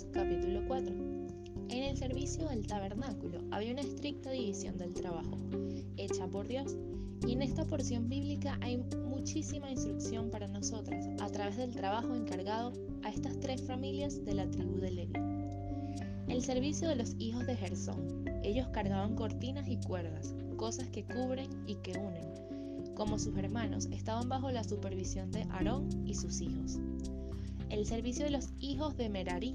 Marcos capítulo 4. En el servicio del tabernáculo había una estricta división del trabajo, hecha por Dios, y en esta porción bíblica hay muchísima instrucción para nosotras a través del trabajo encargado a estas tres familias de la tribu de Levi. El servicio de los hijos de Gersón. Ellos cargaban cortinas y cuerdas, cosas que cubren y que unen. Como sus hermanos, estaban bajo la supervisión de Aarón y sus hijos. El servicio de los hijos de Merari.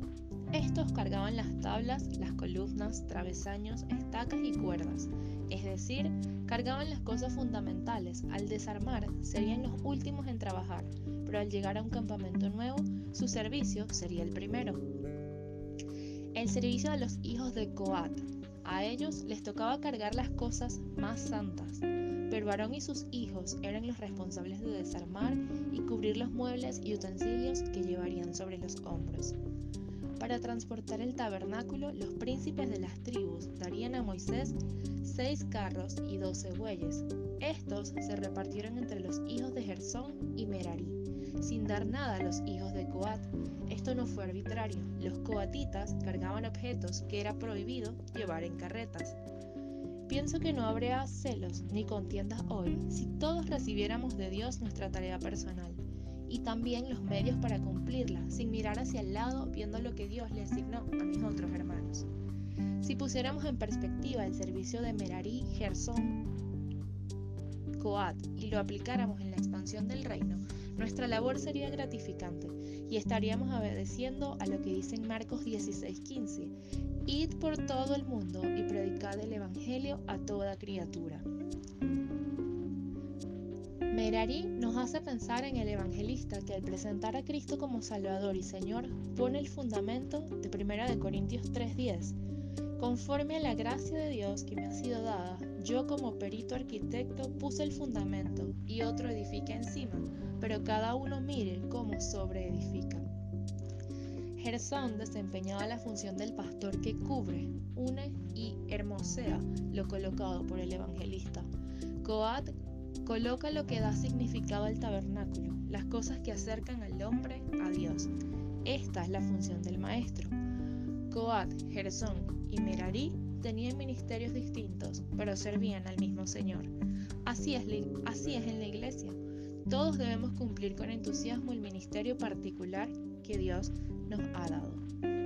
Estos cargaban las tablas, las columnas, travesaños, estacas y cuerdas, es decir, cargaban las cosas fundamentales. Al desarmar, serían los últimos en trabajar, pero al llegar a un campamento nuevo, su servicio sería el primero. El servicio de los hijos de Coat. A ellos les tocaba cargar las cosas más santas, pero Aarón y sus hijos eran los responsables de desarmar y cubrir los muebles y utensilios que llevarían sobre los hombros. Para transportar el tabernáculo, los príncipes de las tribus darían a Moisés 6 carros y 12 bueyes. Estos se repartieron entre los hijos de Gersón y Merari, sin dar nada a los hijos de Coat. Esto no fue arbitrario. Los coatitas cargaban objetos que era prohibido llevar en carretas. Pienso que no habría celos ni contiendas hoy si todos recibiéramos de Dios nuestra tarea personal y también los medios para cumplirla, sin mirar hacia el lado, viendo lo que Dios le asignó a mis otros hermanos. Si pusiéramos en perspectiva el servicio de Merari, Gersón, Coat y lo aplicáramos en la expansión del reino, nuestra labor sería gratificante y estaríamos obedeciendo a lo que dice en Marcos 16:15: id por todo el mundo y predicad el evangelio a toda criatura. Merari nos hace pensar en el evangelista que, al presentar a Cristo como Salvador y Señor, pone el fundamento de 1 Corintios 3:10. Conforme a la gracia de Dios que me ha sido dada, yo como perito arquitecto puse el fundamento y otro edifica encima, pero cada uno mire cómo sobreedifica. Gersón desempeñaba la función del pastor que cubre, une y hermosea lo colocado por el evangelista. Coat coloca lo que da significado al tabernáculo, las cosas que acercan al hombre a Dios. Esta es la función del maestro. Coat, Gersón y Merari tenían ministerios distintos, pero servían al mismo Señor. Así es en la iglesia. Todos debemos cumplir con entusiasmo el ministerio particular que Dios nos ha dado.